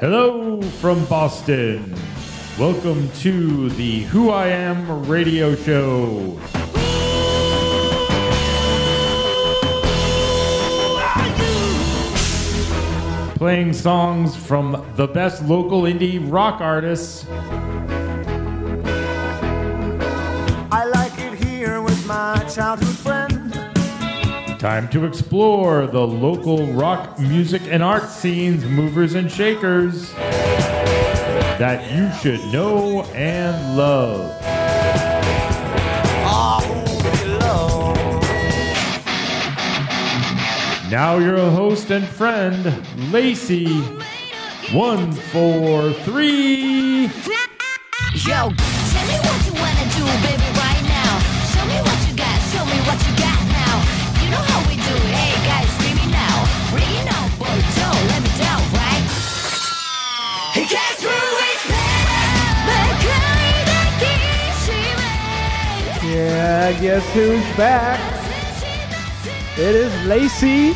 Hello from Boston. Welcome to the Who I Am Radio Show. Playing songs from the best local indie rock artists. I like it here with my childhood friend. Time to explore the local rock music and art scenes, movers and shakers that you should know and love. Now your host and friend, Lacey143. Yo, tell me what you wanna do, baby, right now. Show me what you got, show me what you got now. You know how we do, hey guys, see me now. Ringing out, boy, don't let me down, right? He can't through his yeah, guess who's back? It is Lacey.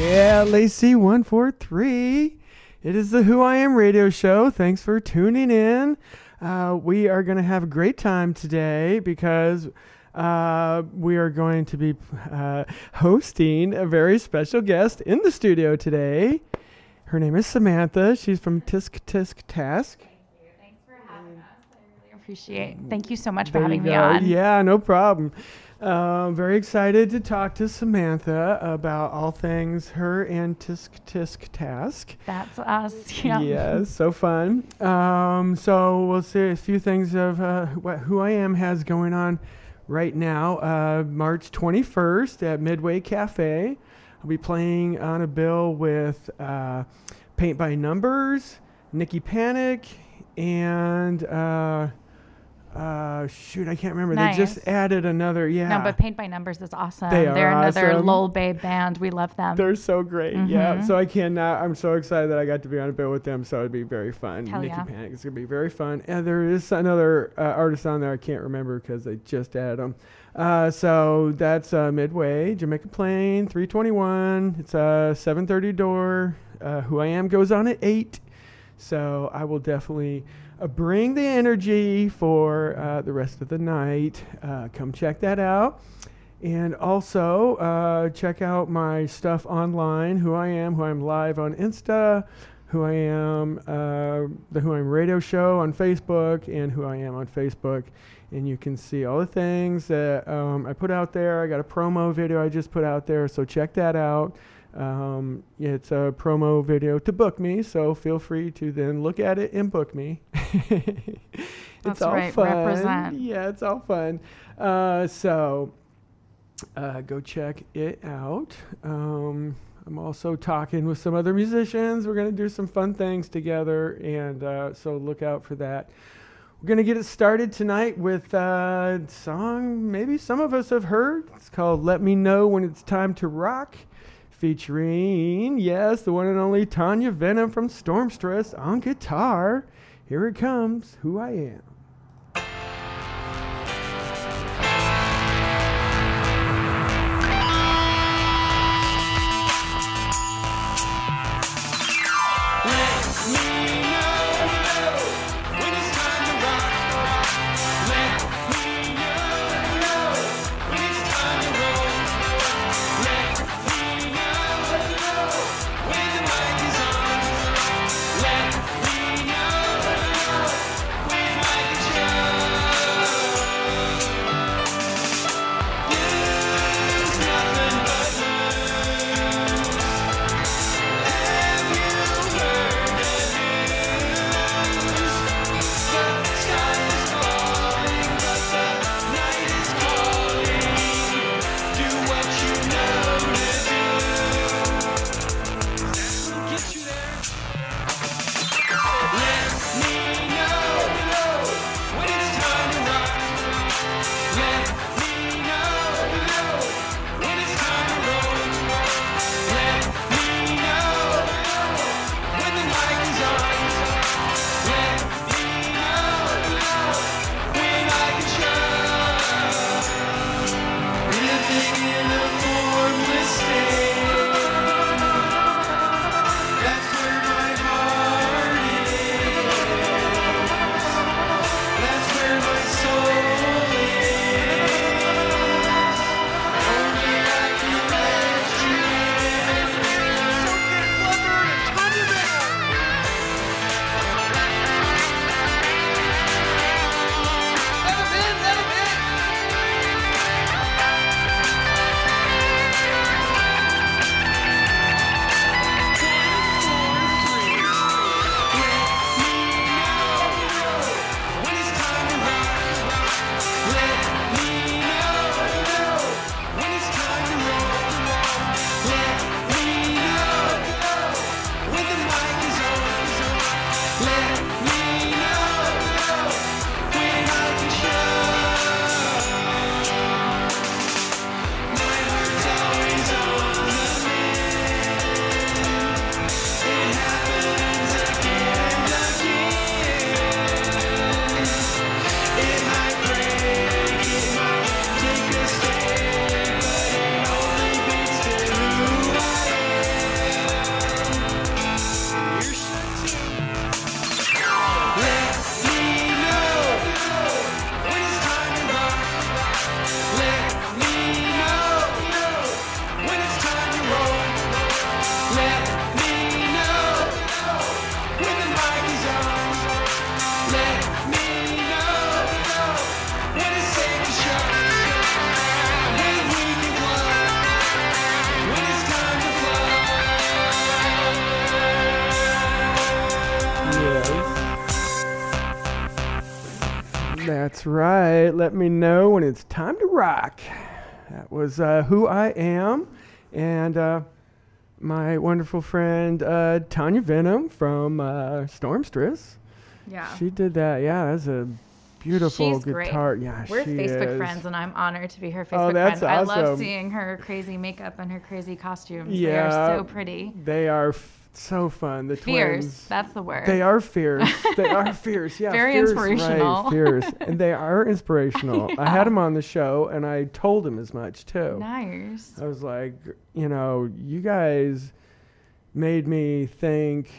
Yeah, Lacey143. It is the Who I Am Radio Show. Thanks for tuning in. We are going to have a great time today because we are going to be hosting a very special guest in the studio today. Her name is Samantha. She's from Tysk Tysk Task. Thanks for having us. I really appreciate it. Thank you so much for having me on. Yeah, no problem. Very excited to talk to Samantha about all things her and Tysk Tysk Task. That's us, yeah. Yeah, so fun. So we'll see a few things of what Who I Am has going on right now. March 21st at Midway Cafe. I'll be playing on a bill with Paint by Numbers, Nikki Panic, and... shoot, I can't remember. Nice. They just added another, yeah. No, but Paint by Numbers is awesome. They're awesome. Another Lowell Bay band. We love them. They're so great, mm-hmm. Yeah. So I'm so excited that I got to be on a bill with them, so it'd be very fun. Hell Nikki yeah. Panic is going to be very fun. And there is another artist on there I can't remember because they just added them. So that's Midway, Jamaica Plain, 321. It's a 7:30 door. Who I Am goes on at 8. So I will definitely... bring the energy for the rest of the night. Come check that out. And also check out my stuff online, Who I Am Live on Insta, Who I Am, the Who I Am Radio Show on Facebook, and Who I Am on Facebook. And you can see all the things that I put out there. I got a promo video I just put out there, so check that out. It's a promo video to book me, so feel free to then look at it and book me. That's all right. Fun. Represent. Yeah, it's all fun. So go check it out. I'm also talking with some other musicians. We're going to do some fun things together, and so look out for that. We're going to get it started tonight with a song maybe some of us have heard. It's called Let Me Know When It's Time to Rock. Featuring, yes, the one and only Tanya Venom from Stormstress on guitar. Here it comes, Who I Am. That's right. Let me know when it's time to rock. That was Who I Am. And my wonderful friend Tanya Venom from Stormstress. Yeah. She did that. Yeah, that's a beautiful guitar. Great. Yeah, we're Facebook friends, and I'm honored to be her Facebook friend. Awesome. I love seeing her crazy makeup and her crazy costumes. Yeah, they are so pretty. They are so fun. The fierce twins. That's the word. They are fierce. They are fierce. Yeah, very fierce, inspirational. Right, fierce, and they are inspirational. Yeah. I had them on the show, and I told them as much too. Nice. I was like, you know, you guys made me think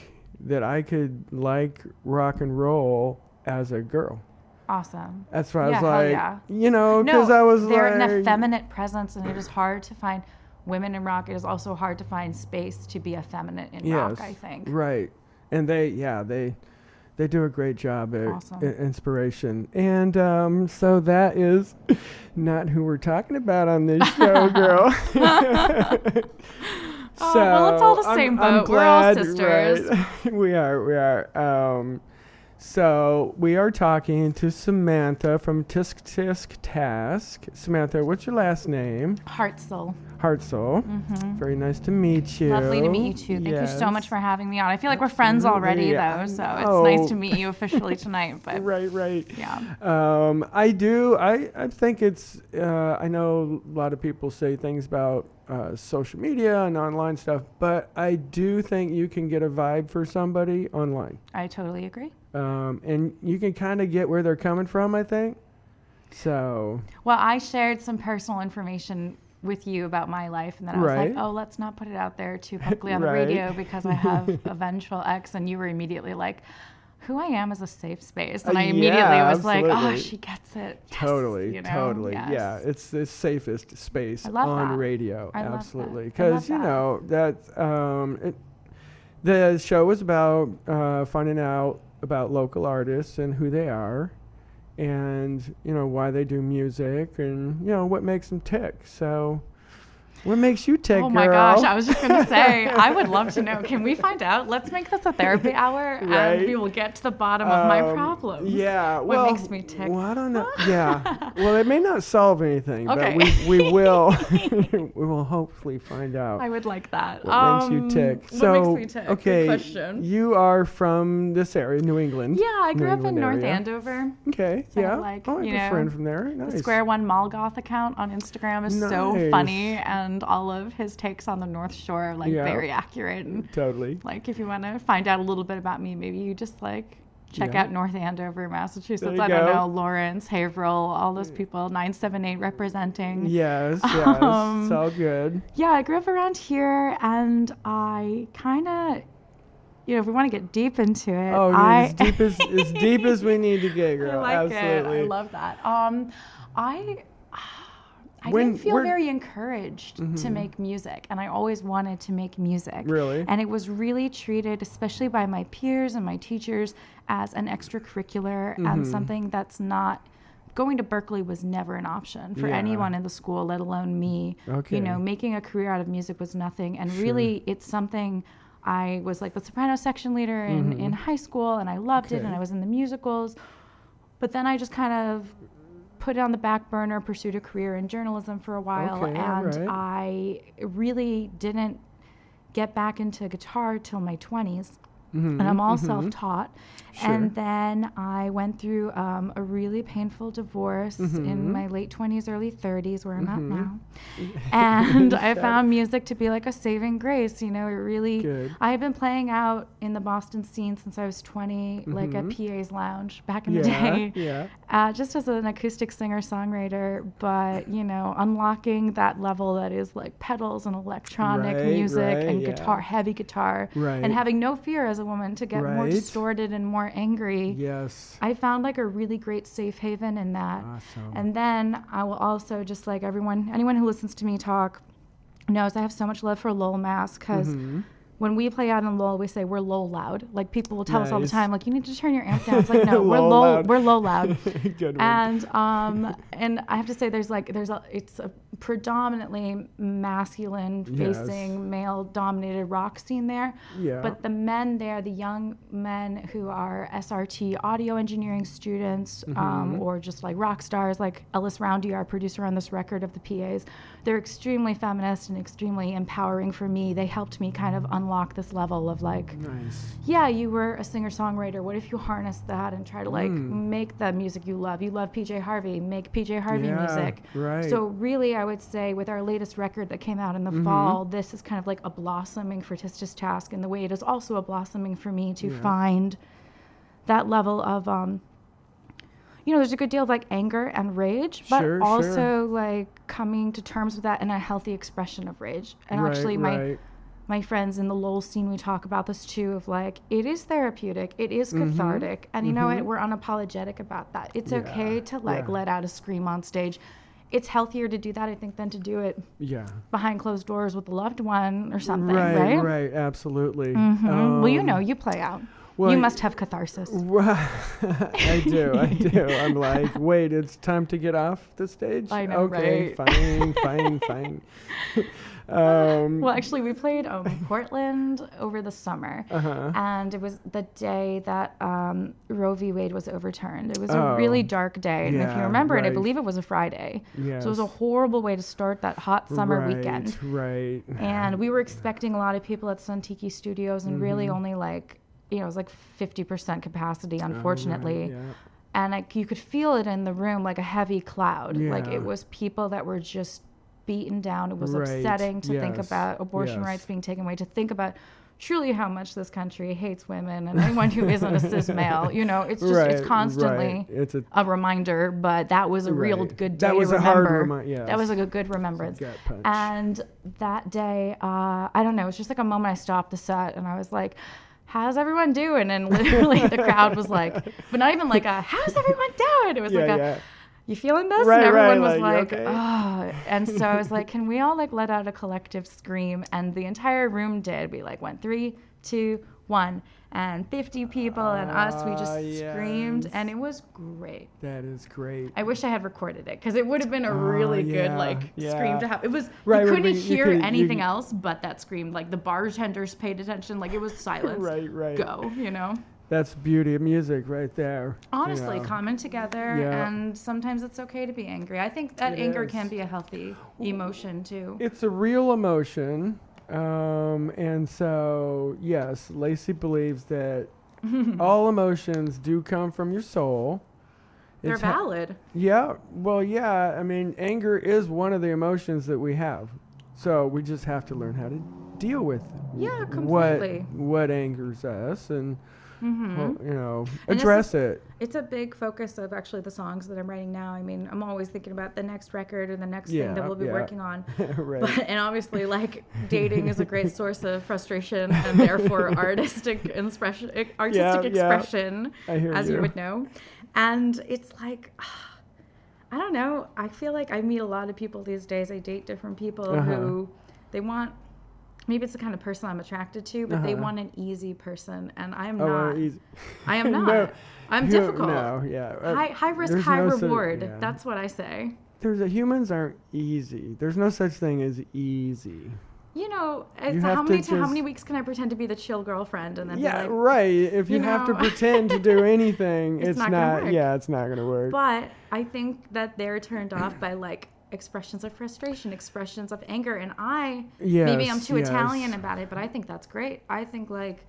that I could like rock and roll as a girl. Awesome. That's why I was like, you know, because I was like... They're an effeminate presence, and it is hard to find women in rock. It is also hard to find space to be effeminate in rock, I think. Right. And they, they do a great job at inspiration. And so that is not who we're talking about on this show, girl. Oh, well, it's all the same boat. We're all sisters. Right. We are. So we are talking to Samantha from Tysk Tysk Task. Samantha, what's your last name? Hartsel. Hartsel. Mm-hmm. Very nice to meet you. Lovely to meet you too. Thank you so much for having me on. I feel like we're friends already, though, so it's nice to meet you officially tonight. But right. Yeah. I think it's. I know a lot of people say things about social media and online stuff, but I do think you can get a vibe for somebody online. I totally agree. And you can kind of get where they're coming from, I think. So. Well, I shared some personal information with you about my life, and then I was like, oh, let's not put it out there too publicly on the radio because I have a vengeful ex, and you were immediately like, Who I Am is a safe space. And I immediately was like, oh, she gets it. Yes. Totally, you know? Totally. Yes. Yeah, it's the safest space on radio. Absolutely. Because, you know, that the show was about finding out about local artists and who they are, and you know why they do music, and you know what makes them tick. So, what makes you tick, girl? Oh my gosh, I was just gonna say, I would love to know. Can we find out? Let's make this a therapy hour, and we will get to the bottom of my problems. Yeah, what makes me tick? Well, I don't know. Yeah, well, it may not solve anything, but we will. We will hopefully find out. I would like that. What makes you tick? What makes me tick? Okay, good question. You are from this area, New England. Yeah, I grew up in North Andover. Okay. So yeah. I have a friend from there. Nice. The Square One Molgoth account on Instagram is so funny, and all of his takes on the North Shore are very accurate. And totally. Like, if you want to find out a little bit about me, maybe you just check out North Andover, Massachusetts. I don't know, Lawrence, Haverhill, all those people, 978 representing. Yes, it's all good. Yeah, I grew up around here, and I kind of, you know, if we want to get deep into it. Oh, as deep as we need to get, girl. I like absolutely. I love that. I didn't feel very encouraged to make music, and I always wanted to make music. Really? And it was really treated, especially by my peers and my teachers, as an extracurricular and something that's not... Going to Berkeley was never an option for anyone in the school, let alone me. Okay. You know, making a career out of music was nothing, and really it's something... I was like the soprano section leader in high school, and I loved it, and I was in the musicals. But then I just kind of... put it on the back burner, pursued a career in journalism for a while, and I really didn't get back into guitar till my 20s, and I'm all self-taught. Sure. And then I went through a really painful divorce in my late 20s, early 30s, where I'm at now, and I found music to be like a saving grace, you know, it really, I had been playing out in the Boston scene since I was 20, like at PA's Lounge back in the day, just as an acoustic singer-songwriter, but, you know, unlocking that level that is like pedals and electronic music and guitar, heavy guitar, and having no fear as a woman to get more distorted and more angry. Yes. I found like a really great safe haven in that. Awesome. And then I will also just like anyone who listens to me talk knows I have so much love for Lowell Mass because when we play out in Lowell, we say we're low loud. Like, people will tell us all the time, like, you need to turn your amp down. It's like, no, we're low, loud. We're low loud. Good and and I have to say, it's a predominantly masculine facing, male dominated rock scene there. Yeah. But the men there, the young men who are SRT audio engineering students, or just like rock stars, like Ellis Roundy, our producer on this record of the PAs, they're extremely feminist and extremely empowering for me. They helped me kind of unlock this level of like, yeah, you were a singer-songwriter. What if you harness that and try to like make the music you love? You love PJ Harvey, make PJ Harvey music. Right. So really, I would say with our latest record that came out in the fall, this is kind of like a blossoming for Tysk Tysk Task, and the way it is also a blossoming for me to find that level of, you know, there's a good deal of like anger and rage, but also like coming to terms with that in a healthy expression of rage. And actually my friends in the Lowell scene, we talk about this too, of like, it is therapeutic, it is cathartic, and you know what, we're unapologetic about that. It's okay to like let out a scream on stage. It's healthier to do that, I think, than to do it behind closed doors with a loved one or something, right? Right, absolutely. Well, you know, you play out. Well, you must have catharsis. I do. I'm like, wait, it's time to get off the stage? I know, okay, fine. Well, actually, we played Portland over the summer, and it was the day that Roe v. Wade was overturned. It was a really dark day, and if you remember it, I believe it was a Friday. So it was a horrible way to start that hot summer weekend. And we were expecting a lot of people at Suntiki Studios, and really only like, you know, it was like 50% capacity, unfortunately. And like, you could feel it in the room, like a heavy cloud. Like, it was people that were just beaten down. It was upsetting to think about abortion rights being taken away, to think about truly how much this country hates women and anyone who isn't a cis male. You know, it's just it's constantly it's a reminder, but that was a real good day to remember. That was a hard reminder. That was like a good remembrance. Gut punch. And that day, I don't know, it was just like a moment I stopped the set and I was like, how's everyone doing? And literally the crowd was like, but not even like a, how's everyone doing? It was like a, you feeling this? And everyone was like, oh. And so I was like, can we all like let out a collective scream? And the entire room did. We like went 3, 2, 1. And 50 people and us, we just screamed, and it was great. That is great. I wish I had recorded it, because it would have been a really good like scream to have. It was you couldn't hear anything else but that scream. Like, the bartenders paid attention. Like, it was silence. Go, you know. That's beauty of music right there. Honestly, coming together, and sometimes it's okay to be angry. I think that anger can be a healthy emotion too. It's a real emotion. And so, yes, Lacey believes that all emotions do come from your soul. They're valid. I mean, anger is one of the emotions that we have. So we just have to learn how to deal with completely. What angers us and, well, you know, address it. It's a big focus of actually the songs that I'm writing now. I mean, I'm always thinking about the next record or the next thing that we'll be working on. But, and obviously, like, dating is a great source of frustration and therefore artistic expression, as you would know. And it's like, I don't know. I feel like I meet a lot of people these days. I date different people who they want. Maybe it's the kind of person I'm attracted to, but they want an easy person, and I am not. I am not. I'm difficult. High risk, high reward. That's what I say. Humans aren't easy. There's no such thing as easy. You know, it's how many weeks can I pretend to be the chill girlfriend and then be like, if you have to pretend to do anything, it's not work. It's not going to work. But I think that they're turned off by like expressions of frustration, expressions of anger, and I maybe I'm too Italian about it, but I think that's great. I think like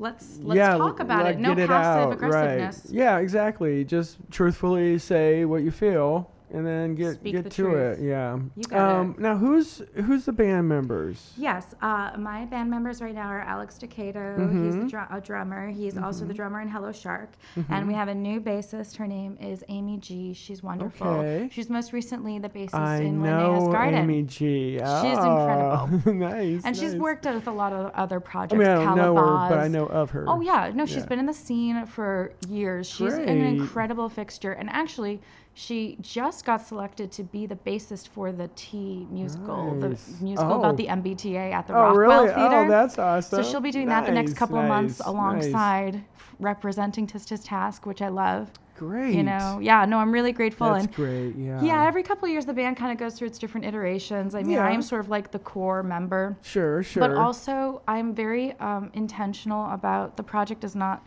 let's talk about it. No passive aggressiveness. Yeah, exactly. Just truthfully say what you feel, and then get to it. Yeah. You got it. Now, who's the band members? Yes, my band members right now are Alex Decato. He's a drummer. He's also the drummer in Hello Shark. And we have a new bassist. Her name is Amy G. She's wonderful. Okay. She's most recently the bassist in Lindea's Garden. Amy G. Oh. She's incredible. Nice. She's worked with a lot of other projects. I mean, I don't know her, but I know of her. Oh yeah, no, she's been in the scene for years. She's an incredible fixture, and actually, She just got selected to be the bassist for the T musical, the musical about the MBTA at the Rockwell Theater. Oh, that's awesome. So she'll be doing that the next couple of months alongside representing Tysk Tysk Task, which I love. Great. You know, yeah, no, I'm really grateful. That's great, yeah. Yeah, every couple of years the band kind of goes through its different iterations. I mean, I am sort of like the core member. Sure, sure. But also, I'm very intentional about the project is not,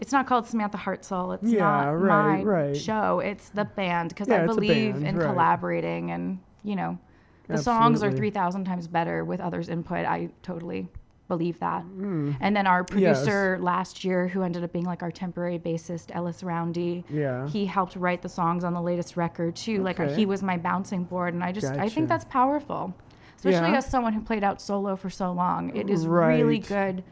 it's not called Samantha Hartsel. It's not my show. It's the band, because I believe in collaborating and, you know, the songs are 3,000 times better with others' input. I totally believe that. Mm. And then our producer last year, who ended up being like our temporary bassist, Ellis Roundy, he helped write the songs on the latest record too. Okay. Like he was my bouncing board, and I just I think that's powerful, especially as someone who played out solo for so long. It is really good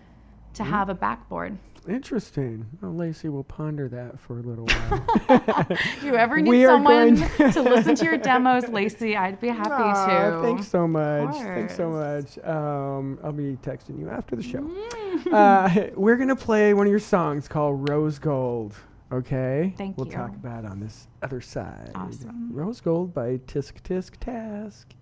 to have a backboard. Interesting. Well, Lacey will ponder that for a little while. You ever need someone to listen to your demos, Lacey, I'd be happy to. Thanks so much. Thanks so much. I'll be texting you after the show. We're going to play one of your songs called Rosegold. Okay? Thank you. We'll talk about it on this other side. Awesome. Rosegold by Tysk Tysk Task.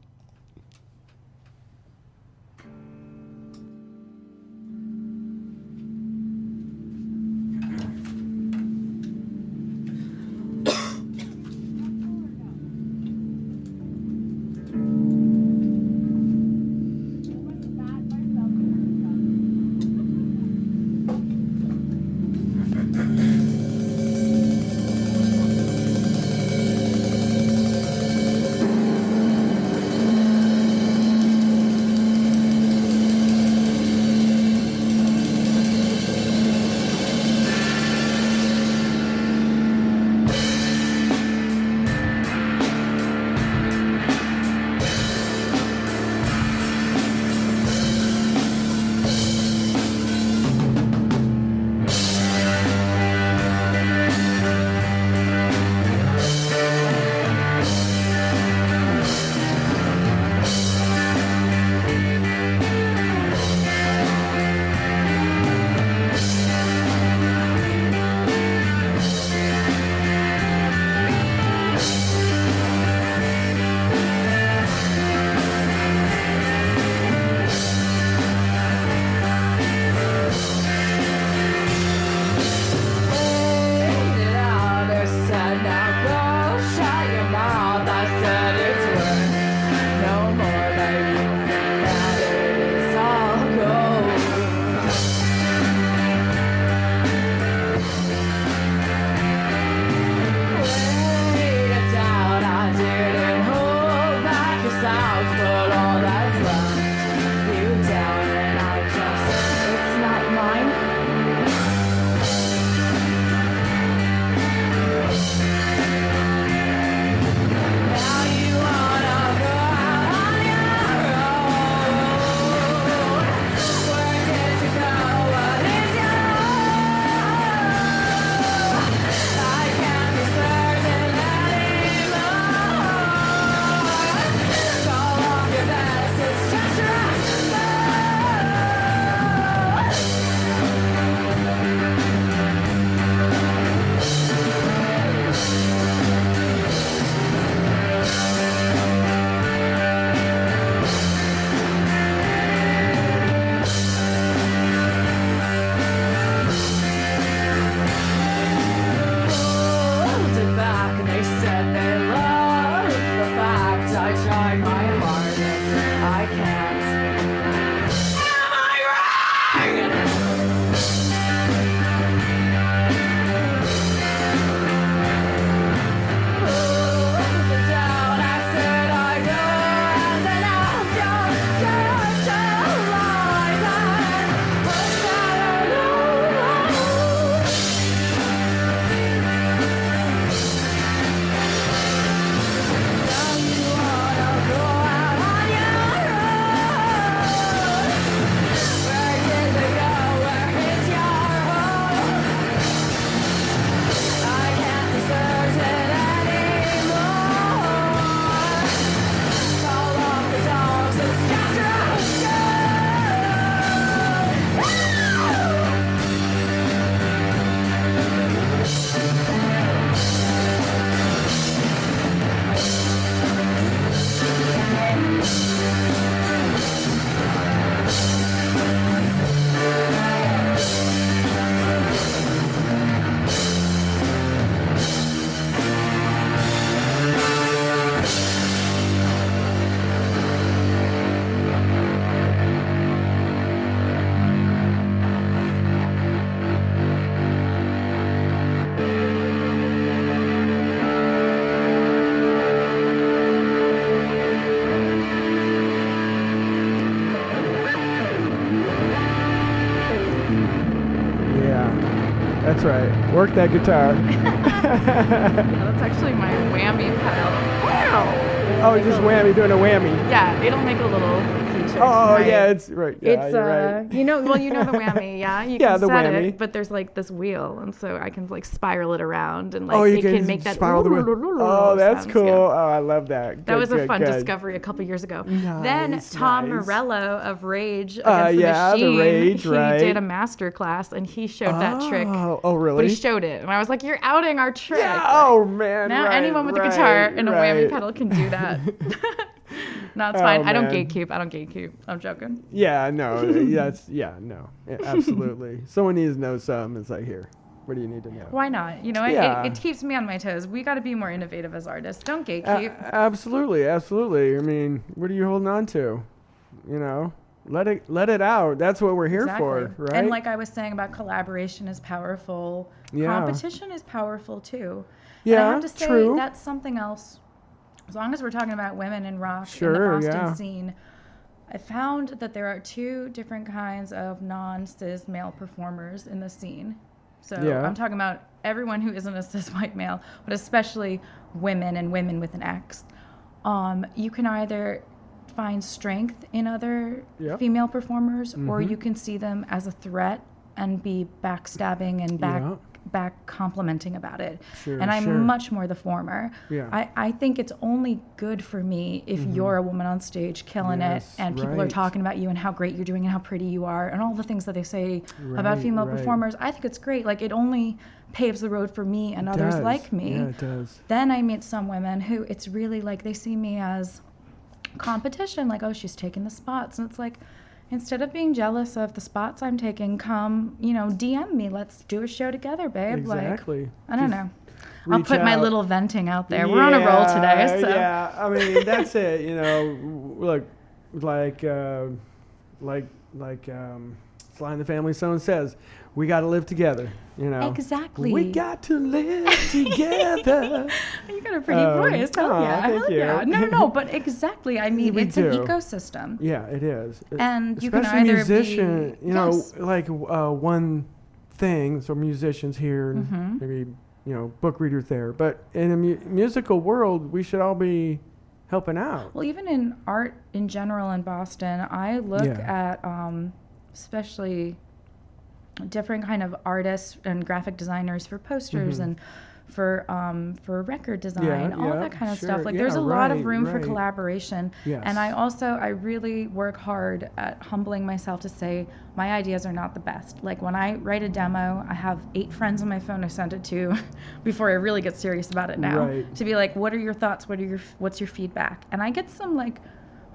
That's right. Work that guitar. Yeah, that's actually my whammy pedal. Wow! Oh, just whammy, doing a whammy. Yeah, it'll make a little feature. Oh, right? Yeah, it's right. Yeah, it's right. You know, well, you know the whammy, yeah. You yeah, can the set whammy. It, but there's like this wheel, and so I can like spiral it around, and like oh, you can make that. Spiral the wheel. Oh, that's cool. Good. Oh, I love that. Good, that was good, a fun good. Discovery a couple years ago. Nice, then Tom nice. Morello of Rage Against the Machine, the Rage, he right. did a master class, and he showed that trick. Oh, really? But he showed it, and I was like, "You're outing our trick." Yeah, like, oh man. Now right, anyone with right, a guitar and a whammy pedal can do that. No, it's fine. Man. I don't gatekeep. I'm joking. Yeah, no. Yeah, absolutely. Someone needs to know something. It's like, here, what do you need to know? Why not? You know, it keeps me on my toes. We got to be more innovative as artists. Don't gatekeep. Absolutely. I mean, what are you holding on to? You know, let it out. That's what we're here for, right? And like I was saying about collaboration is powerful. Yeah. Competition is powerful too. Yeah, and I have to say true. That's something else. As long as we're talking about women in rock in the Boston scene, I found that there are two different kinds of non-cis male performers in the scene. So I'm talking about everyone who isn't a cis white male, but especially women and women with an X. You can either find strength in other female performers, or you can see them as a threat and be backstabbing and back complimenting about it. Sure, and I'm much more the former. Yeah. I think it's only good for me if you're a woman on stage killing it and people are talking about you and how great you're doing and how pretty you are and all the things that they say about female performers. I think it's great. Like it only paves the road for me and others like me. Yeah, it does. Then I meet some women who it's really like they see me as competition, like, oh, she's taking the spots. And it's like, instead of being jealous of the spots I'm taking, come, you know, DM me. Let's do a show together, babe. Exactly. Like, I don't know. I'll put my little venting out there. We're on a roll today. So. Yeah, I mean, that's it, you know. Look, like Sly and the Family Stone says, we got to live together, you know. Exactly. We got to live together. You got a pretty voice. Thank you. No, but exactly. I mean, it's an ecosystem. Yeah, it is. And you can either musician, be... you know, like one thing, so musicians here, and maybe, you know, book reader there. But in a musical world, we should all be helping out. Well, even in art in general in Boston, I look at especially... different kind of artists and graphic designers for posters and for record design, all that kind of stuff. Like there's a lot of room for collaboration. Yes. And I really work hard at humbling myself to say my ideas are not the best. Like when I write a demo, I have 8 friends on my phone I send it to before I really get serious about it now. Right. To be like, what are your thoughts? What's your feedback? And I get some like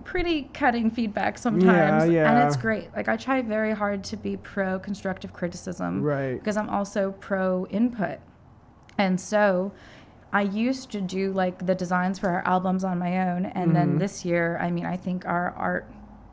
pretty cutting feedback sometimes and it's great. Like I try very hard to be pro constructive criticism because I'm also pro input. And so I used to do like the designs for our albums on my own, and then this year, I mean, I think our art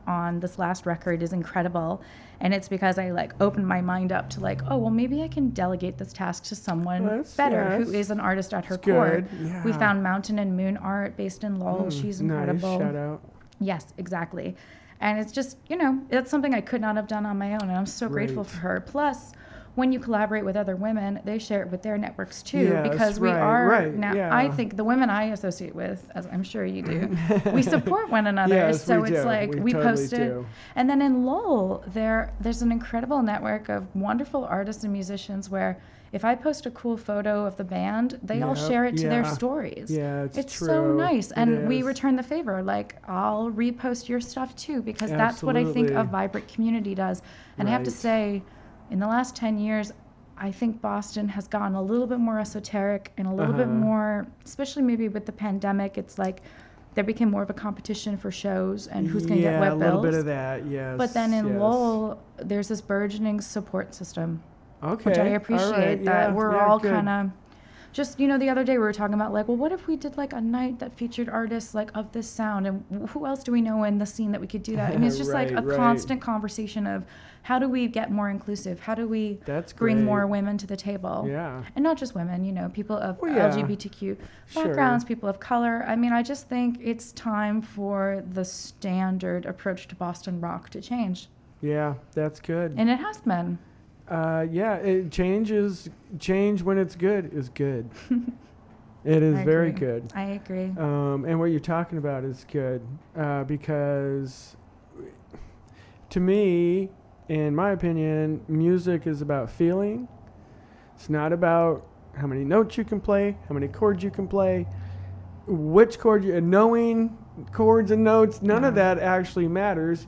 on this last record is incredible, and it's because I like opened my mind up to like, oh well, maybe I can delegate this task to someone better who is an artist at her core. Yeah. We found Mountain and Moon art based in Lowell. She's incredible. Nice. Shout out. Yes, exactly. And it's just, you know, that's something I could not have done on my own, and I'm so grateful for her. Plus, when you collaborate with other women, they share it with their networks too, because we are now, I think the women I associate with, as I'm sure you do, we support one another. It's like we totally post it. And then in Lowell, there's an incredible network of wonderful artists and musicians where if I post a cool photo of the band, they all share it to their stories. Yeah, it's true. So nice. And we return the favor. Like, I'll repost your stuff too, because that's what I think a vibrant community does. And I have to say, in the last 10 years, I think Boston has gotten a little bit more esoteric and a little bit more, especially maybe with the pandemic, it's like there became more of a competition for shows and who's going to get what bills. Yeah, a little bit of that, yes. But then in Lowell, there's this burgeoning support system. Okay. Which I appreciate that we're all kind of just, you know, the other day we were talking about like, well, what if we did like a night that featured artists like of this sound, and who else do we know in the scene that we could do that? I mean, it's just like a constant conversation of how do we get more inclusive? How do we bring more women to the table? Yeah. And not just women, you know, people of LGBTQ backgrounds, people of color. I mean, I just think it's time for the standard approach to Boston rock to change. Yeah, that's good. And it has been. Yeah, change when it's good is good. It is very good. I agree. And what you're talking about is good, because to me, in my opinion, music is about feeling. It's not about how many notes you can play, how many chords you can play, which chord you, knowing chords and notes, none of that actually matters.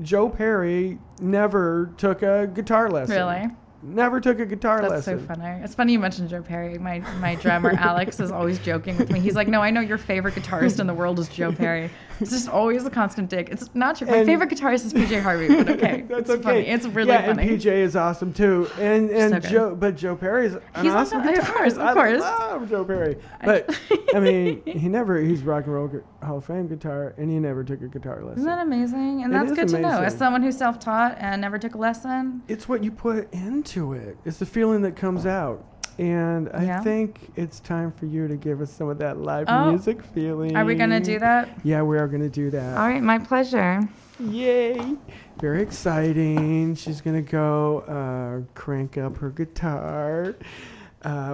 Joe Perry never took a guitar lesson. Really? Never took a guitar lesson. That's so funny. It's funny you mentioned Joe Perry. My drummer, Alex, is always joking with me. He's like, no, I know your favorite guitarist in the world is Joe Perry. It's just always a constant dig. It's not true. My favorite guitarist is PJ Harvey, but okay. That's okay. Funny. It's really funny. Yeah, and PJ is awesome, too. And so Joe Perry's he's awesome guitarist. Of course. I love Joe Perry. But, I mean, he's Rock and Roll Hall of Fame guitar, and he never took a guitar lesson. Isn't that amazing? And that's good to know. As someone who's self-taught and never took a lesson. It's what you put into it. It's the feeling that comes out. And I think it's time for you to give us some of that live music feeling. Are we going to do that? Yeah, we are going to do that. All right, my pleasure. Yay. Very exciting. She's going to go crank up her guitar.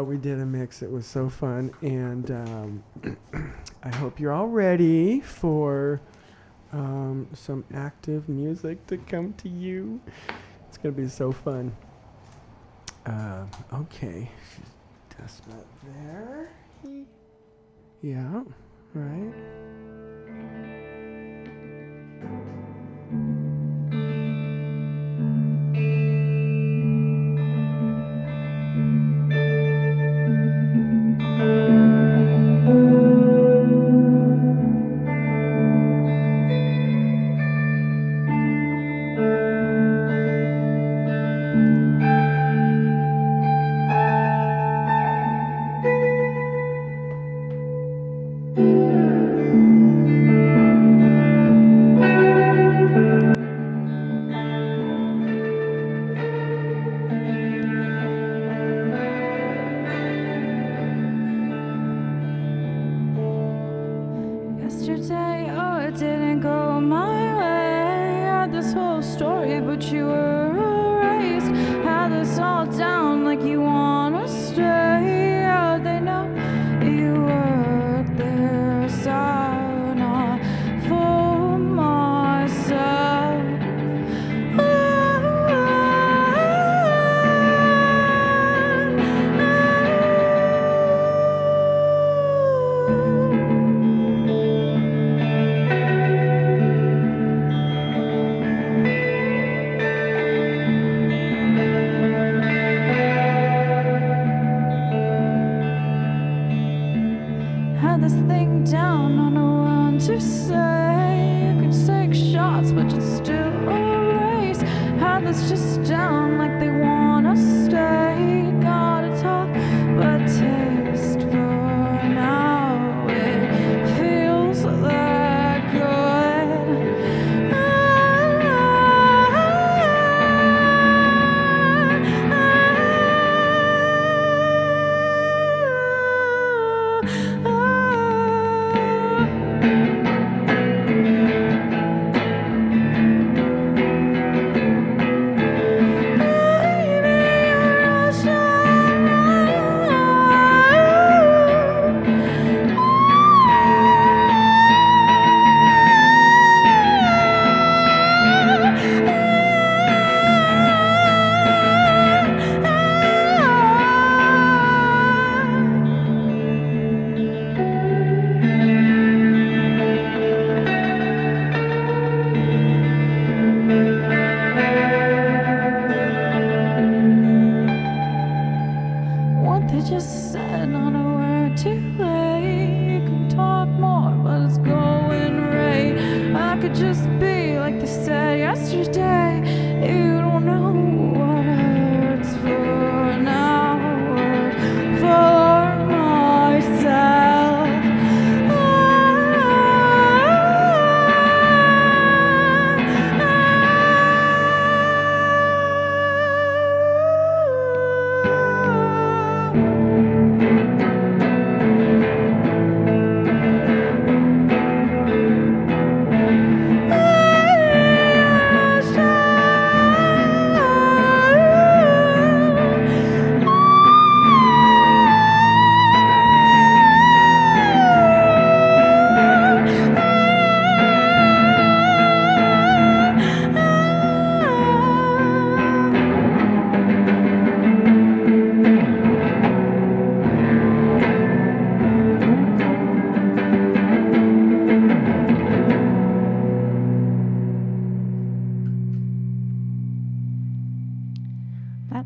We did a mix. It was so fun. And I hope you're all ready for some active music to come to you. It's going to be so fun. Okay, that's not there. Yeah, right.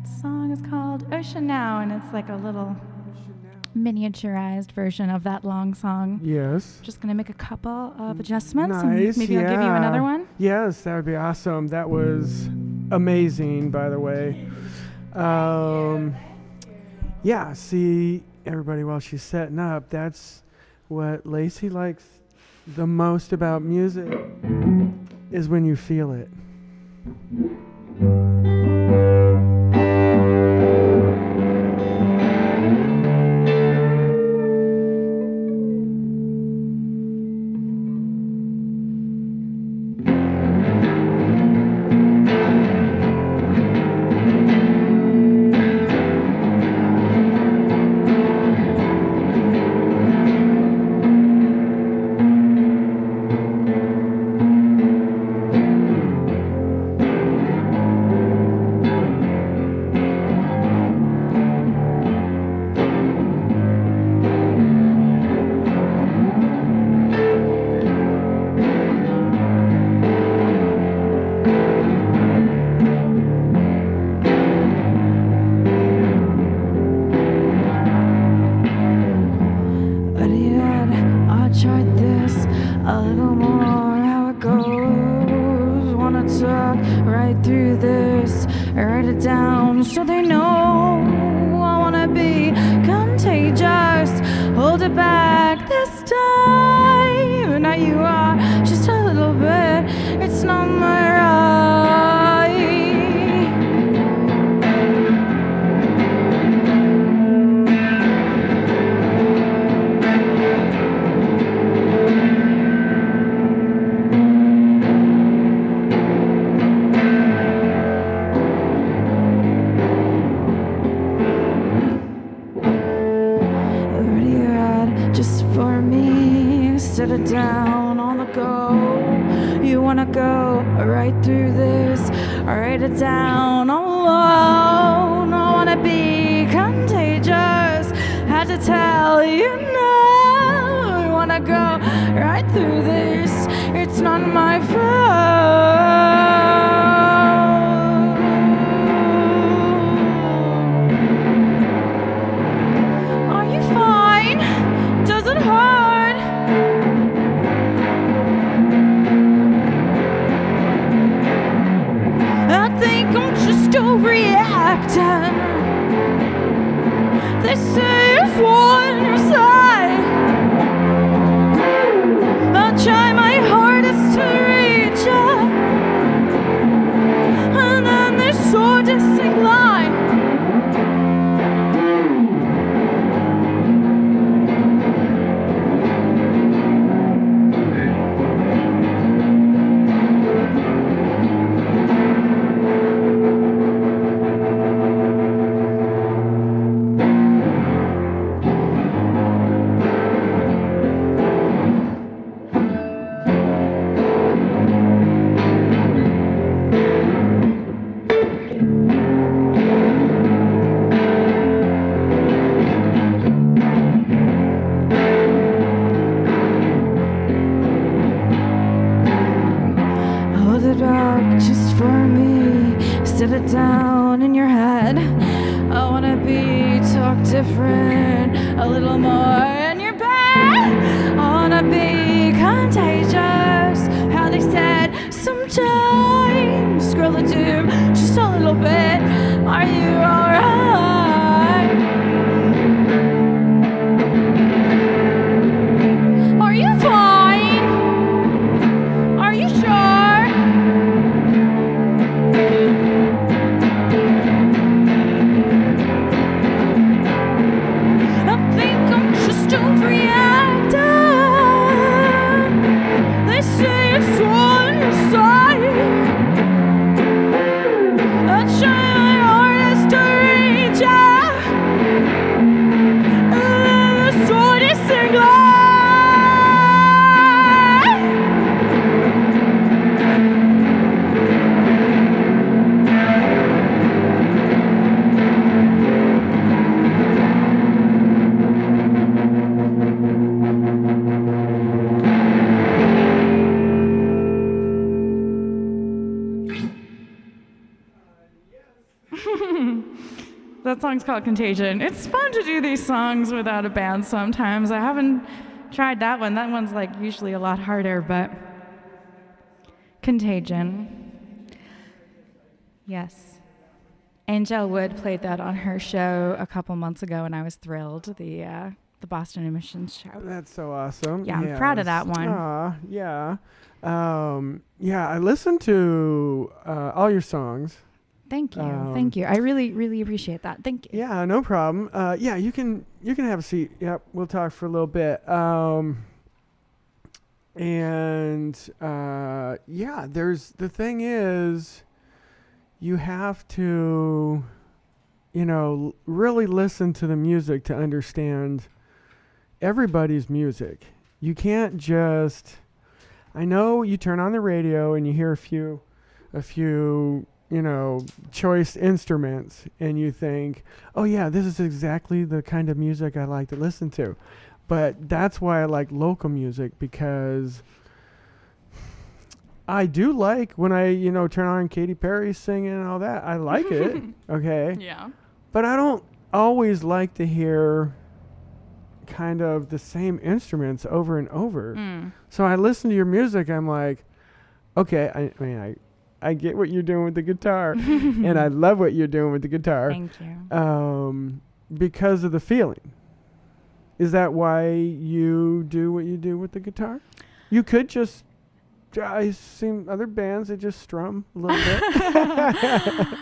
That song is called Ocean Now, and it's like a little miniaturized version of that long song. Yes. Just going to make a couple of adjustments. Nice. Maybe I'll give you another one. Yes, that would be awesome. That was amazing, by the way. Yeah, see, everybody, while she's setting up, that's what Lacey likes the most about music is when you feel it. Shine my hardest. That song's called Contagion. It's fun to do these songs without a band sometimes. I haven't tried that one. That one's like usually a lot harder, but Contagion. Yes. Angel Wood played that on her show a couple months ago, and I was thrilled. The Boston Emissions show. That's so awesome. Yeah, I'm proud of that one. Yeah. Yeah, I listened to all your songs. Thank you. Thank you. I really, really appreciate that. Thank you. Yeah, no problem. Yeah, you can have a seat. Yep, we'll talk for a little bit. Yeah, the thing is, you have to, really listen to the music to understand everybody's music. You can't just, I know you turn on the radio and you hear a few, choice instruments and you think, oh yeah, this is exactly the kind of music I like to listen to. But that's why I like local music, because I do like when I, turn on Katy Perry singing and all that. I like it. Okay. Yeah. But I don't always like to hear kind of the same instruments over and over. Mm. So I listen to your music. I'm like, okay, I get what you're doing with the guitar, and I love what you're doing with the guitar. Thank you. Because of the feeling. Is that why you do what you do with the guitar? You could just, I've seen other bands that just strum a little bit.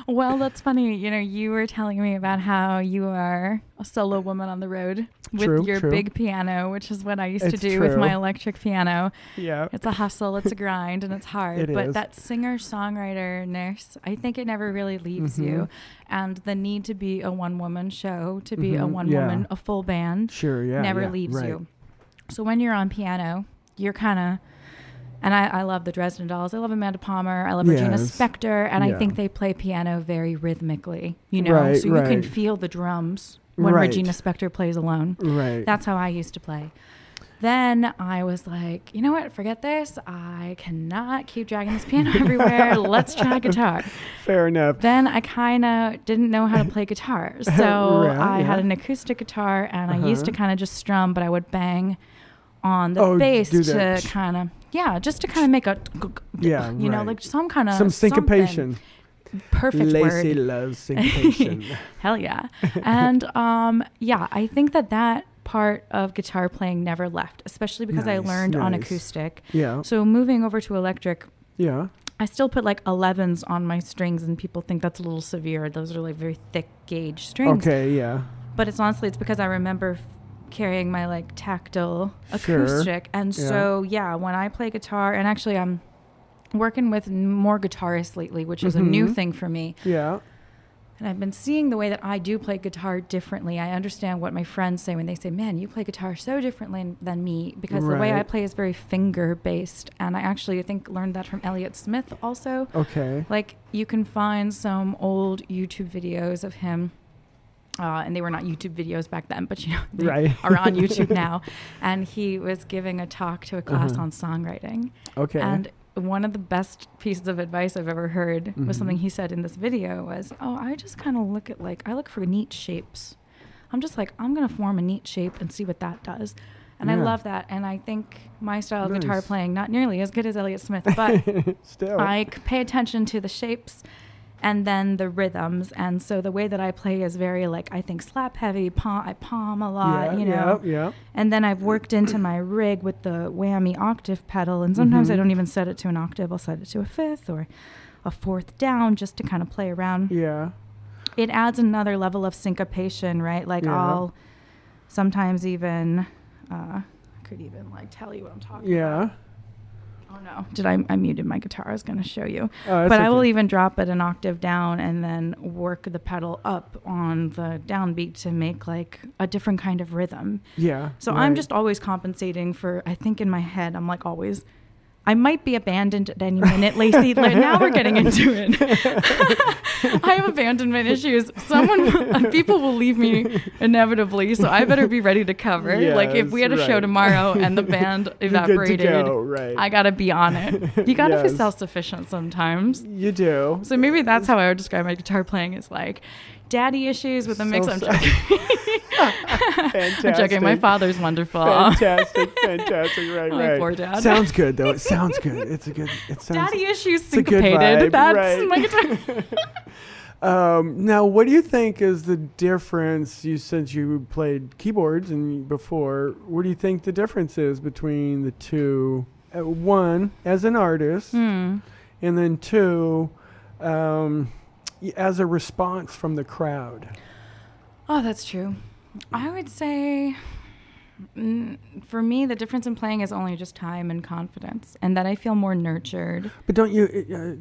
Well, that's funny. You were telling me about how you are a solo woman on the road with your big piano, which is what I used to do with my electric piano. Yeah. It's a hustle, it's a grind, and it's hard. But that singer-songwriter-ness, I think it never really leaves you. And the need to be a one-woman show, to be a one-woman, a full band, never leaves you. So when you're on piano, you're kind of... And I love the Dresden Dolls. I love Amanda Palmer. I love Regina Spektor. And I think they play piano very rhythmically, So you can feel the drums when Regina Spektor plays alone. Right. That's how I used to play. Then I was like, you know what? Forget this. I cannot keep dragging this piano everywhere. Let's try guitar. Fair enough. Then I kind of didn't know how to play guitar. So I had an acoustic guitar, and I used to kind of just strum, but I would bang on the bass to kind of... Yeah, just to kind of make a, like some kind of... Some syncopation. Perfect word. Lacey loves syncopation. Hell yeah. And I think that part of guitar playing never left, especially because I learned on acoustic. Yeah. So moving over to electric, I still put like 11s on my strings, and people think that's a little severe. Those are like very thick gauge strings. Okay, yeah. But it's because I remember... carrying my like tactile acoustic, and so when I play guitar, and actually I'm working with more guitarists lately, which is a new thing for me, and I've been seeing the way that I do play guitar differently. I understand what my friends say when they say, man, you play guitar so differently than me, because the way I play is very finger based, and I actually think learned that from Elliott Smith also. Okay, like you can find some old YouTube videos of him. And they were not YouTube videos back then, but they are on YouTube now. And he was giving a talk to a class on songwriting. Okay. And one of the best pieces of advice I've ever heard was something he said in this video was, I just kind of look at I look for neat shapes. I'm just like, I'm going to form a neat shape and see what that does. And I love that. And I think my style of guitar playing, not nearly as good as Elliott Smith, but still, I pay attention to the shapes and then the rhythms. And so the way that I play is very I think slap heavy, I palm a lot, And then I've worked into my rig with the whammy octave pedal, and sometimes I don't even set it to an octave. I'll set it to a fifth or a fourth down just to kind of play around. Yeah. It adds another level of syncopation, right? I'll sometimes even, I could even tell you what I'm talking about. Yeah. Oh no, I muted my guitar. I was going to show you. But I will even drop it an octave down and then work the pedal up on the downbeat to make a different kind of rhythm. Yeah. So I'm just always compensating for, I think in my head, I'm always, I might be abandoned at any minute, Lacey. Now we're getting into it. I have abandonment issues. People will leave me inevitably, so I better be ready to cover. Yes, if we had a show tomorrow and the band evaporated, I got to be on it. You got to be self-sufficient sometimes. You do. So maybe that's how I would describe my guitar playing. It's daddy issues with a mix. I'm joking. I'm joking. My father's wonderful. Fantastic. Right. Poor dad. Sounds good though. It sounds good. It's a good. It sounds. Daddy issues syncopated. That's my guitar. Now, what do you think is the difference? Since you played keyboards and before, what do you think the difference is between the two? One, as an artist, and then two, as a response from the crowd. Oh, that's true. I would say, for me, the difference in playing is only just time and confidence, and that I feel more nurtured. But don't you?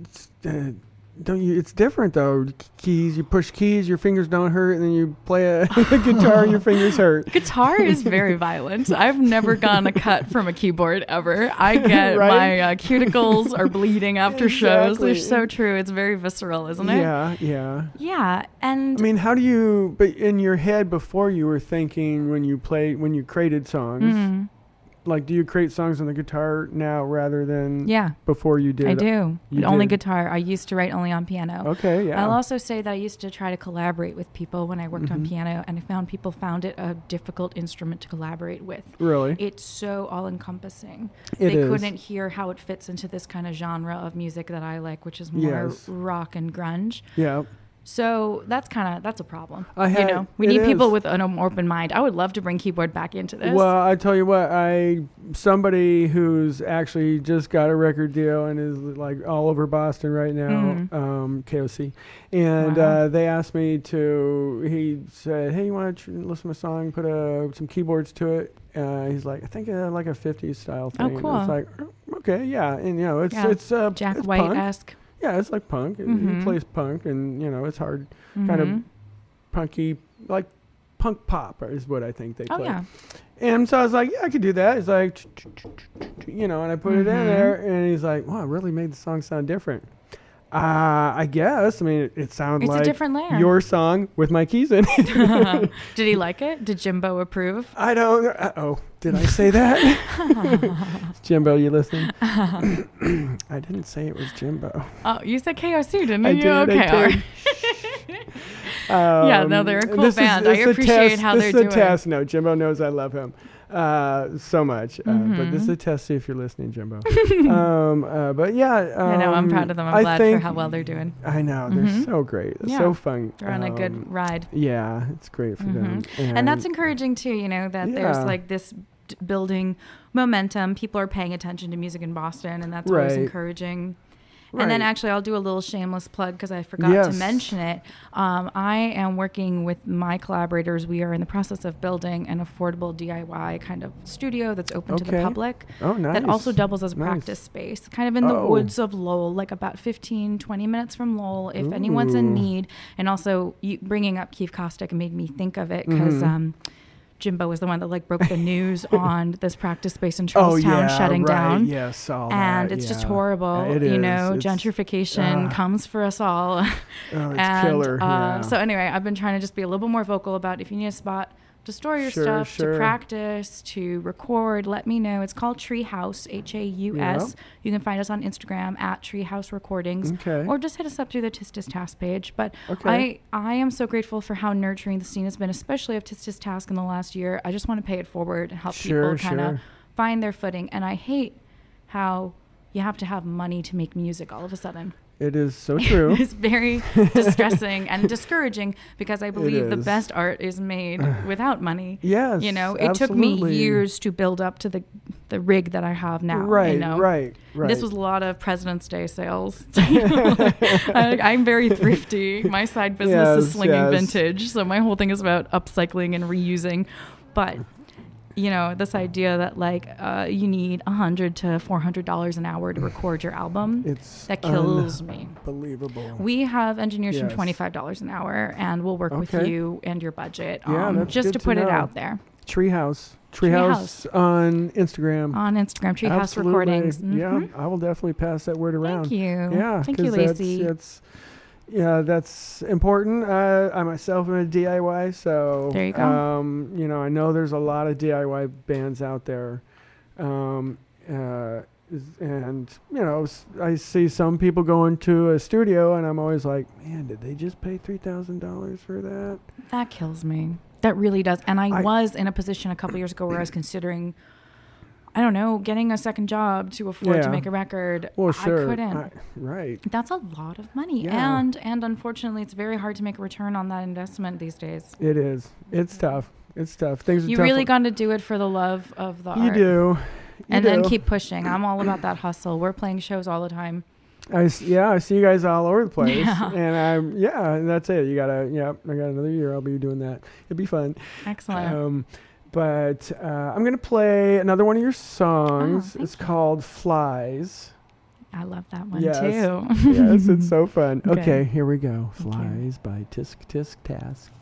It's different though. Keys, you push keys, your fingers don't hurt, and then you play a guitar, your fingers hurt. Guitar is very violent. I've never gotten a cut from a keyboard ever. I get my cuticles are bleeding after shows. It's so true. It's very visceral, isn't it? Yeah. And I mean, how do you? But in your head, before you were thinking when you created songs. Mm-hmm. Like, do you create songs on the guitar now rather than before you did? I do. Only guitar. I used to write only on piano. Okay, yeah. I'll also say that I used to try to collaborate with people when I worked on piano, and I found people found it a difficult instrument to collaborate with. Really? It's so all-encompassing. They couldn't hear how it fits into this kind of genre of music that I like, which is more rock and grunge. Yeah. So that's a problem. We need people with an open mind. I would love to bring keyboard back into this. Well, I tell you what, somebody who's actually just got a record deal and is like all over Boston right now, KOC, and they asked me he said, hey, you want to listen to my song, put some keyboards to it? He's like, I think like a 50s style thing. Oh, cool. And it's like, okay, yeah, and it's Jack White-esque. Yeah, it's like punk. He plays punk, and it's hard, kind of punky, like punk pop is what I think they play. Yeah. And so I was like, yeah, I could do that. It's like, and I put it in there, and he's like, wow, I really made the song sound different. I guess. I mean, it sounds like a different layer. Your song with my keys in it. Did he like it? Did Jimbo approve? I don't. Uh-oh. Did I say that? Jimbo, you listen. I didn't say it was Jimbo. Oh, you said KOC, didn't you? Okay. Yeah, no, they're a cool band. I appreciate how they're doing. This is a test. No, Jimbo knows I love him so much. But this is a test, see if you're listening, Jimbo. But yeah. I know, I'm proud of them. I'm glad for how well they're doing. I know, they're so great. They're so fun. They're on a good ride. Yeah, it's great for them. And that's encouraging too, that there's like this building momentum. People are paying attention to music in Boston, and that's always encouraging. Right. And then actually I'll do a little shameless plug because I forgot to mention it. I am working with my collaborators. We are in the process of building an affordable DIY kind of studio that's open to the public. Oh, nice. That also doubles as a practice space, kind of in the woods of Lowell, like about 15, 20 minutes from Lowell if anyone's in need. And also bringing up Keith Kostick made me think of it because... Jimbo was the one that broke the news on this practice space in Charlestown shutting down. Yes, all and that, it's just horrible. It is. Gentrification comes for us all. It's killer. So anyway, I've been trying to just be a little bit more vocal about if you need a spot to store your stuff, to practice, to record, let me know. It's called Treehouse, Haüs. You can find us on Instagram at Treehouse Recordings, or just hit us up through the Tysk Tysk Task page. But I am so grateful for how nurturing the scene has been, especially of Tysk Tysk Task in the last year. I just want to pay it forward and help people kind of find their footing. And I hate how you have to have money to make music all of a sudden. It is so true. It's very distressing and discouraging because I believe the best art is made without money. Yes, it took me years to build up to the rig that I have now. Right, right. This was a lot of President's Day sales. I'm very thrifty. My side business is slinging vintage, so my whole thing is about upcycling and reusing. But... this idea that you need $100 to $400 an hour to record your album, that kills me. Unbelievable. We have engineers from $25 an hour, and we'll work with you and your budget just to put it out there. Treehouse on Instagram. Treehouse Recordings. Mm-hmm. Yeah, I will definitely pass that word around. Thank you. Yeah, thank you, Lacey. That's important. I myself am a DIY, so there you go. I know there's a lot of DIY bands out there, And, you know, I see some people going to a studio, and I'm always like, man, did they just pay $3,000 for that? That kills me. That really does. And I was in a position a couple years ago where I was considering, I don't know, getting a second job to afford to make a record. Well, sure. I couldn't. Right. That's a lot of money. Yeah. And unfortunately, it's very hard to make a return on that investment these days. It is. It's tough. It's tough. Things are tough. You really got to do it for the love of the art. You do. Then keep pushing. I'm all about that hustle. We're playing shows all the time. I see you guys all over the place. Yeah. And that's it. I got another year. I'll be doing that. It'll be fun. Excellent. But I'm going to play another one of your songs. It's called Flies. I love that one too. Yes, it's so fun. Okay, here we go. Flies by Tysk Tysk Task.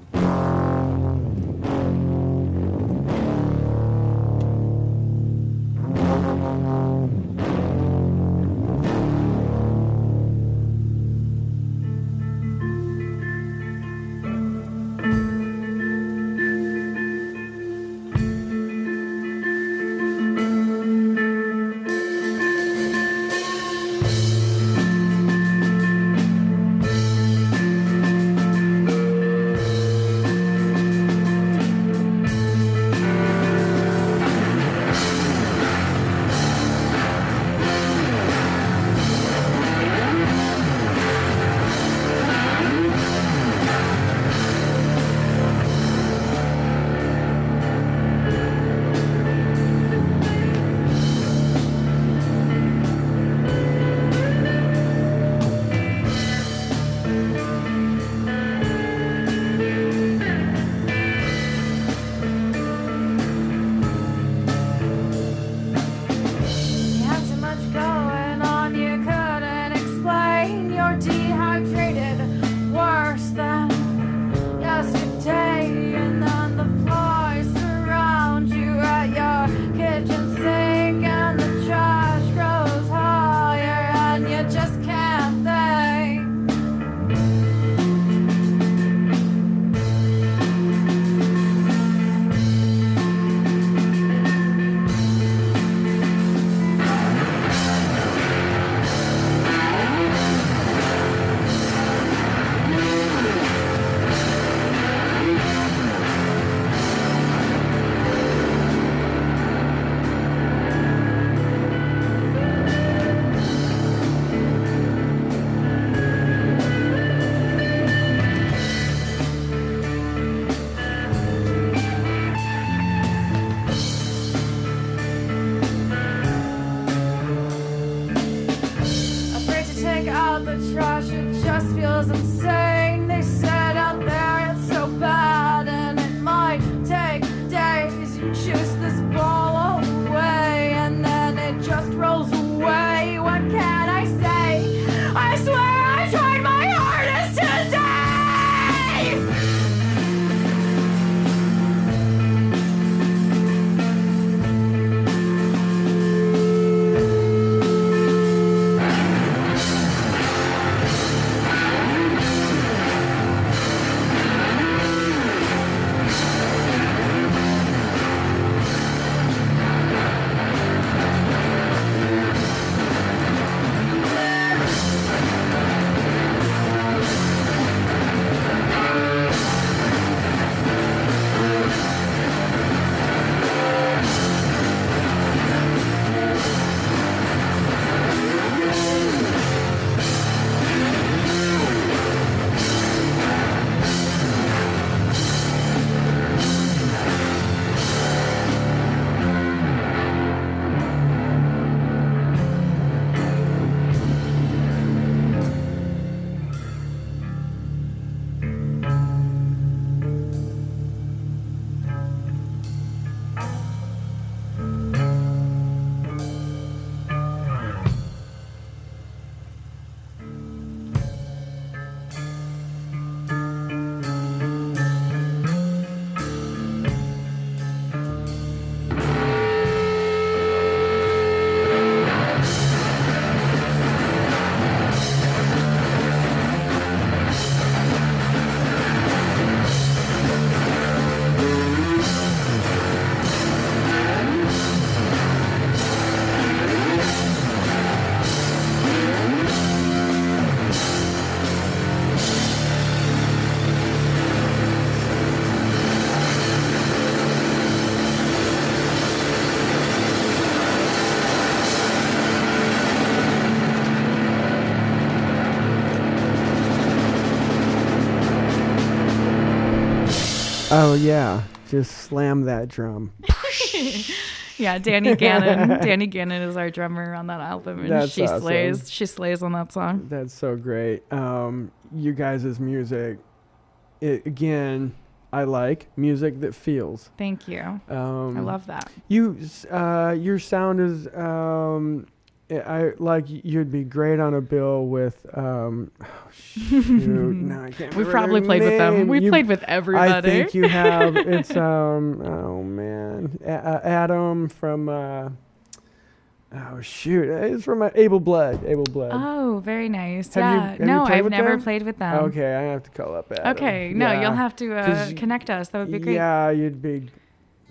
Oh, yeah. Just slam that drum. Yeah, Danny Gannon. Danny Gannon is our drummer on that album, and that's she awesome. Slays. She slays on that song. That's so great. You guys' music, again, I like music that feels. Thank you. I love that. Your sound is. I like you'd be great on a bill with. Oh shoot! No, I can't. We probably played with them. We played with everybody. I think you have. It's Oh man, Adam from. Oh shoot! It's from Able Blood. Able Blood. Oh, very nice. I've never played with them. Okay, I have to call up Adam. Okay, no, yeah. You'll have to connect us. That would be great. Yeah, you'd be.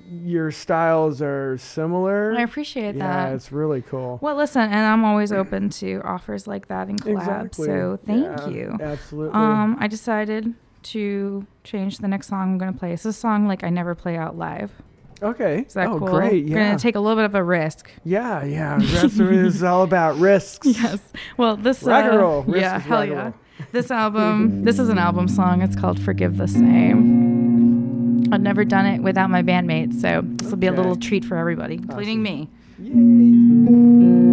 Your styles are similar. I appreciate that. Yeah, it's really cool. Well, listen, and I'm always open to offers like that and collabs. Exactly. So thank you. Absolutely. I decided to change the next song I'm going to play. It's a song like I never play out live. Okay. Is that cool? Great. Yeah. We're going to take a little bit of a risk. Yeah, yeah. That's what it is, all about risks. Yes. Well, this rock and roll. Risk yeah, hell yeah. Roll. This album, this is an album song. It's called Forgive the Same. I've never done it without my bandmates, so this will be a little treat for everybody, including me. Yay.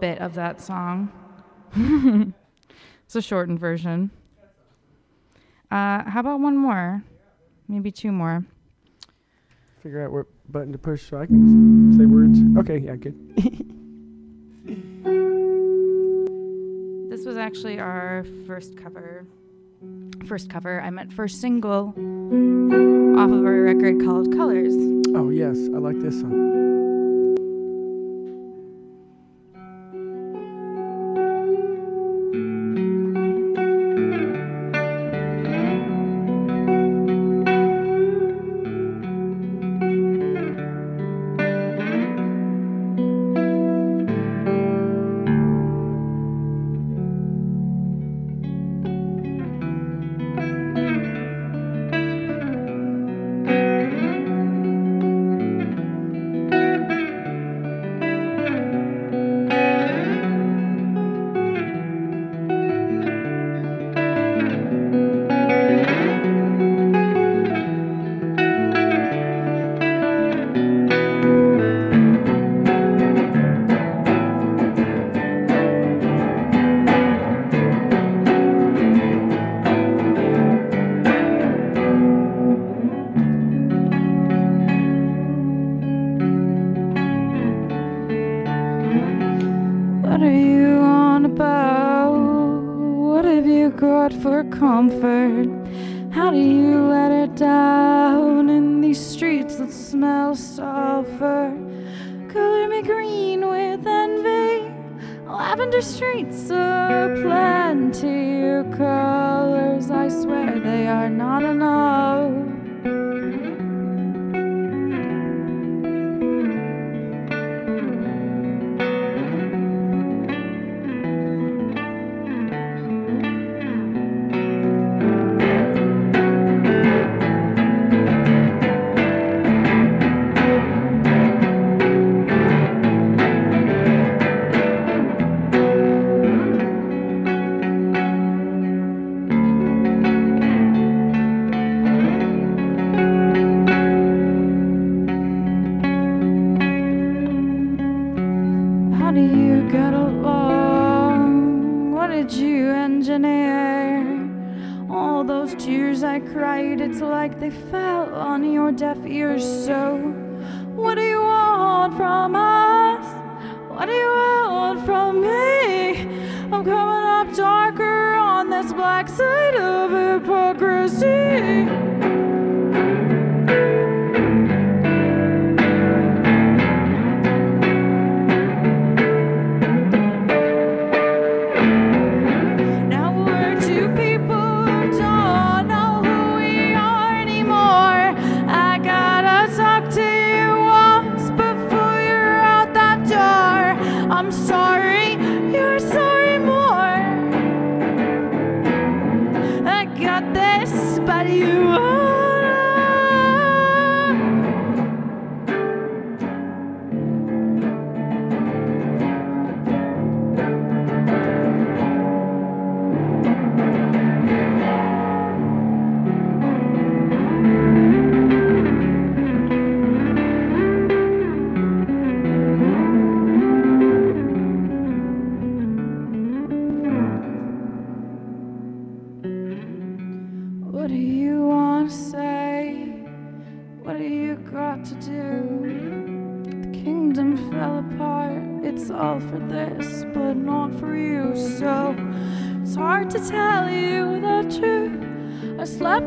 Bit of that song. It's a shortened version. How about one more? Maybe two more. Figure out what button to push so I can say words. Okay, yeah, good. This was actually our first cover. First cover, I meant first single off of our record called Colors. Oh, yes, I like this song. questionnaire. All those tears I cried, it's like they fell on your deaf ears. So what do you want from us? What do you want from me? I'm coming up darker on this black side of hypocrisy.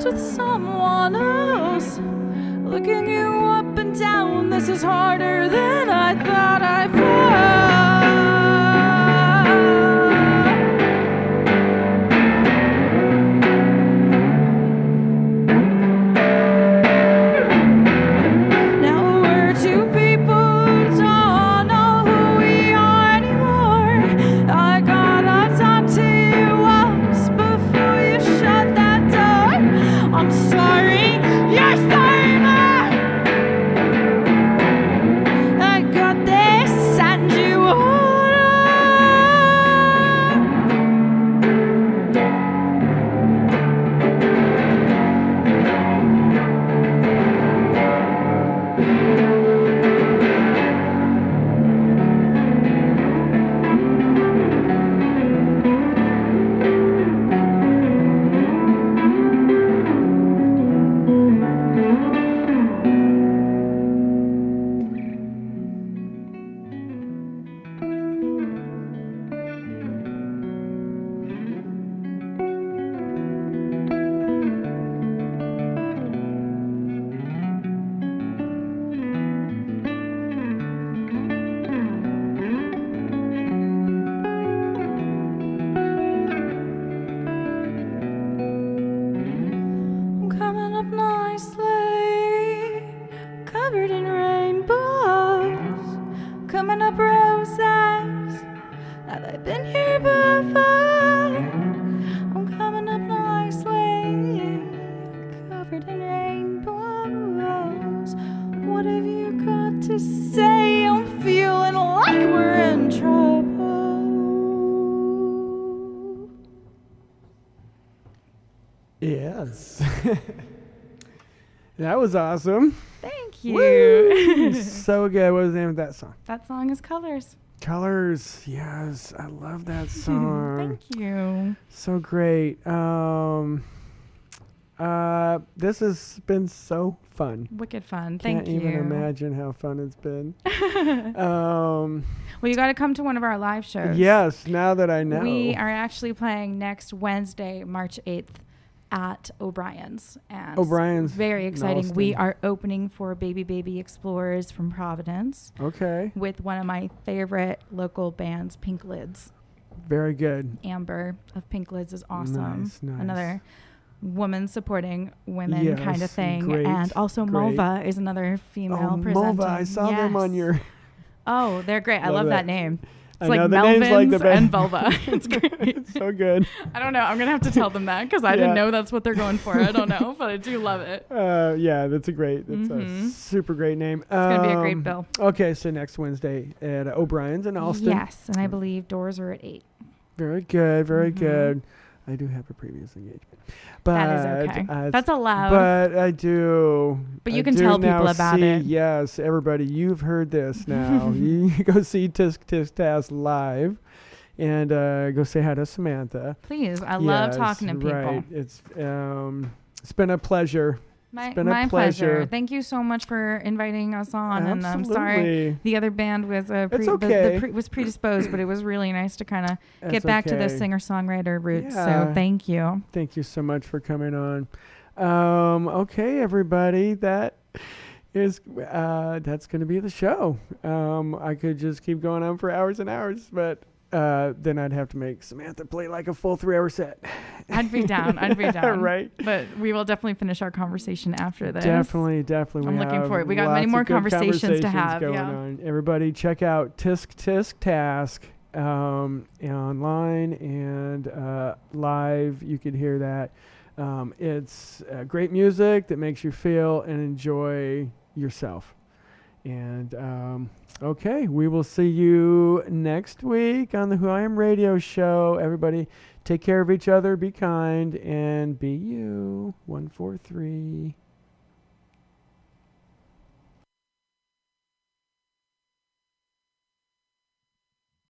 With someone else, looking you up and down, this is harder than I thought I would. That was awesome. Thank you. Woo! So good. What was the name of that song? That song is Colors. Colors. Yes. I love that song. Thank you. So great. This has been so fun. Wicked fun. Thank you. Can't even imagine how fun it's been. Well, you got to come to one of our live shows. Yes. Now that I know. We are actually playing next Wednesday, March 8th. At O'Brien's. And O'Brien's. Very exciting. We are opening for Baby Explorers from Providence. Okay. With one of my favorite local bands, Pink Lids. Very good. Amber of Pink Lids is awesome. Nice. Another woman supporting women kind of thing. Great, and also great. Mulva is another female presenting. Mulva, I saw them on your... Oh, they're great. I love that name. It's like Melvin's like the and Vulva. It's great. It's so good. I don't know. I'm going to have to tell them that because I didn't know that's what they're going for. I don't know, but I do love it. That's a great, a super great name. It's going to be a great bill. Okay, so next Wednesday at O'Brien's in Austin. Yes, and I believe doors are at 8. Very good, very good. I do have a previous engagement. But that is okay. That's allowed. But I do. But you can tell people about it. Yes, everybody, you've heard this now. You go see Tysk Tysk Task live And go say hi to Samantha. Please. I love talking to people. Right. It's been a pleasure. My pleasure. Thank you so much for inviting us on. Absolutely. And I'm sorry the other band was was predisposed, but it was really nice to kind of get back to the singer-songwriter roots. Yeah. So thank you. Thank you so much for coming on. Okay, everybody. That's going to be the show. I could just keep going on for hours and hours, but then I'd have to make Samantha play like a full 3-hour set. I'd be down. Right. But we will definitely finish our conversation after this. Definitely. I'm looking for it. We got many more conversations to have. Going on. Everybody check out Tysk Tysk Task online and live. You could hear that. It's great music that makes you feel and enjoy yourself. And okay, we will see you next week on the Who I Am Radio Show. Everybody, take care of each other, be kind, and be you. 143